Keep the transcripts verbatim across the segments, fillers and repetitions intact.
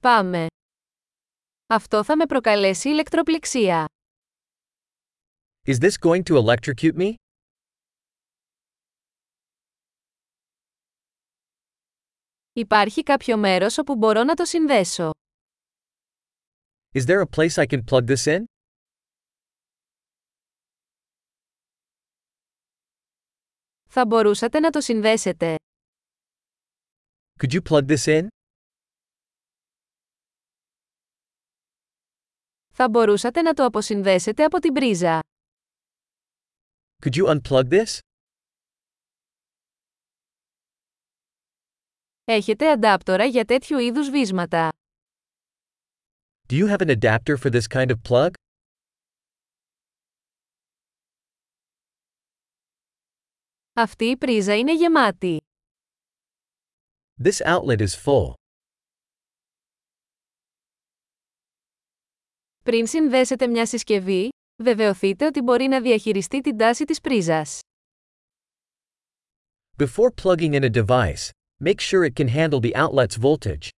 Πάμε. Αυτό θα με προκαλέσει ηλεκτροπληξία. Is this going to electrocute me? Υπάρχει κάποιο μέρος όπου μπορώ να το συνδέσω. Is there a place I can plug this in? Θα μπορούσατε να το συνδέσετε. Could you plug this in? Θα μπορούσατε να το αποσυνδέσετε από την πρίζα. Could you unplug this? Έχετε αντάπτορα για τέτοιου είδους βίσματα. Do you have an adapter for this kind of plug? Αυτή η πρίζα είναι γεμάτη. This outlet is full. Πριν συνδέσετε μια συσκευή, βεβαιωθείτε ότι μπορεί να διαχειριστεί την τάση της πρίζας. Before plugging in a device, make sure it can handle the outlet's voltage.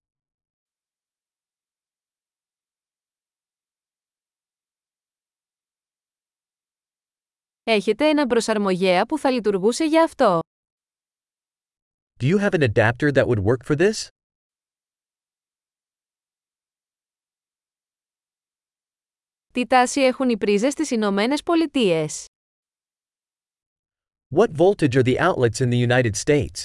Έχετε έναν προσαρμογέα που θα λειτουργούσε για αυτό. Do you have an adapter that would work for this? Τι τάση έχουν οι πρίζες στις Ηνωμένες Πολιτείες? What voltage are the outlets in the United States?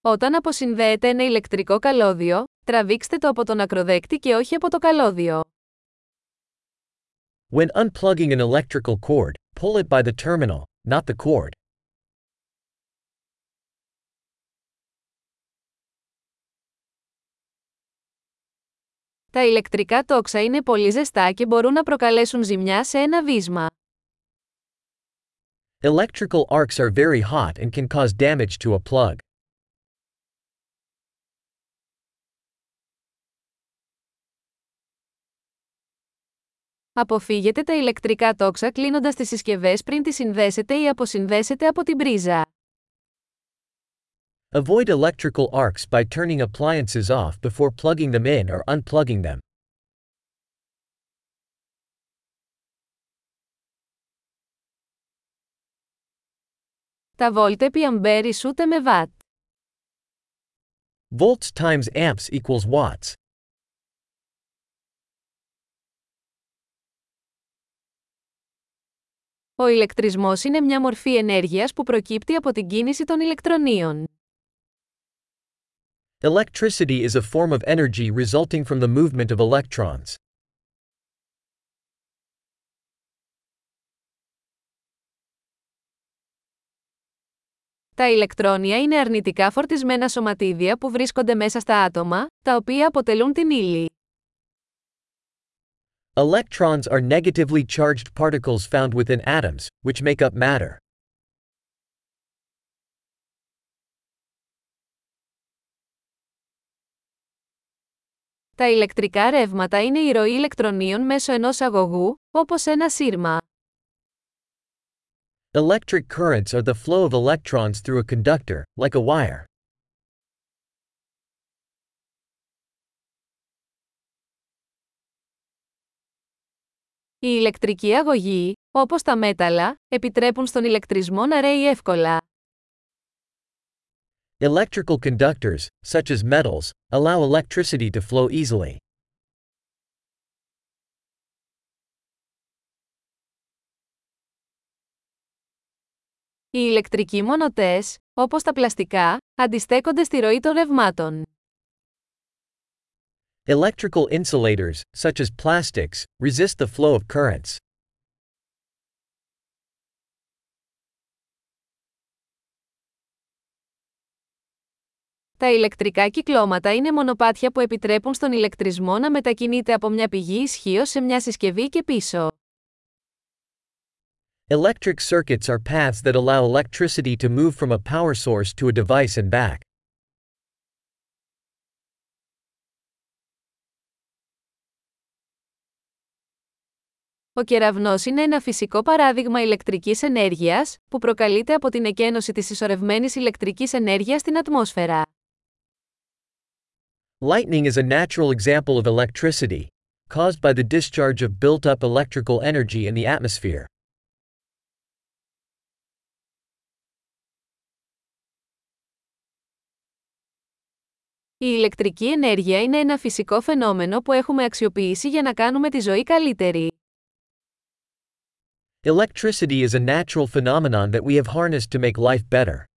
Όταν αποσυνδέεται ένα ηλεκτρικό καλώδιο, τραβήξτε το από τον ακροδέκτη και όχι από το καλώδιο. When unplugging an electrical cord, pull it by the terminal, not the cord. Τα ηλεκτρικά τόξα είναι πολύ ζεστά και μπορούν να προκαλέσουν ζημιά σε ένα βίσμα. Electrical arcs are very hot and can cause damage to a plug. Αποφύγετε τα ηλεκτρικά τόξα κλείνοντας τις συσκευές πριν τις συνδέσετε ή αποσυνδέσετε από την πρίζα. Avoid electrical arcs by turning appliances off before plugging them in or unplugging them. Τα βόλτ επί αμπέρ ισούται με βατ. Volts times amps equals watts. Ο ηλεκτρισμός είναι μια μορφή ενέργειας που προκύπτει από την κίνηση των ηλεκτρονίων. Electricity is a form of energy resulting from the movement of electrons. Τα ηλεκτρόνια είναι αρνητικά φορτισμένα σωματίδια που βρίσκονται μέσα στα άτομα, τα οποία αποτελούν την ύλη. Electrons are negatively charged particles found within atoms, which make up matter. Τα ηλεκτρικά ρεύματα είναι η ροή ηλεκτρονίων μέσω ενός αγωγού, όπως ένα σύρμα. Electric currents are the flow of electrons through a conductor, like a wire. Η ηλεκτρική αγωγή, όπως τα μέταλλα, επιτρέπουν στον ηλεκτρισμό να ρέει εύκολα. Electrical conductors, such as metals, allow electricity to flow easily. Οι ηλεκτρικοί μονωτές, όπως τα πλαστικά, αντιστέκονται στη ροή των ρευμάτων. Electrical insulators, such as plastics, resist the flow of currents. Τα ηλεκτρικά κυκλώματα είναι μονοπάτια που επιτρέπουν στον ηλεκτρισμό να μετακινείται από μια πηγή ισχύως σε μια συσκευή και πίσω. Electric circuits are paths that allow electricity to move from a power source to a device and back. Ο κεραυνός είναι ένα φυσικό παράδειγμα ηλεκτρικής ενέργειας, που προκαλείται από την εκένωση της ισορρευμένης ηλεκτρικής ενέργειας στην ατμόσφαιρα. Lightning is a natural example of electricity, caused by the discharge of built-up electrical energy in the atmosphere. Η ηλεκτρική ενέργεια είναι ένα φυσικό φαινόμενο που έχουμε αξιοποιήσει για να κάνουμε τη ζωή καλύτερη. Electricity is a natural phenomenon that we have harnessed to make life better.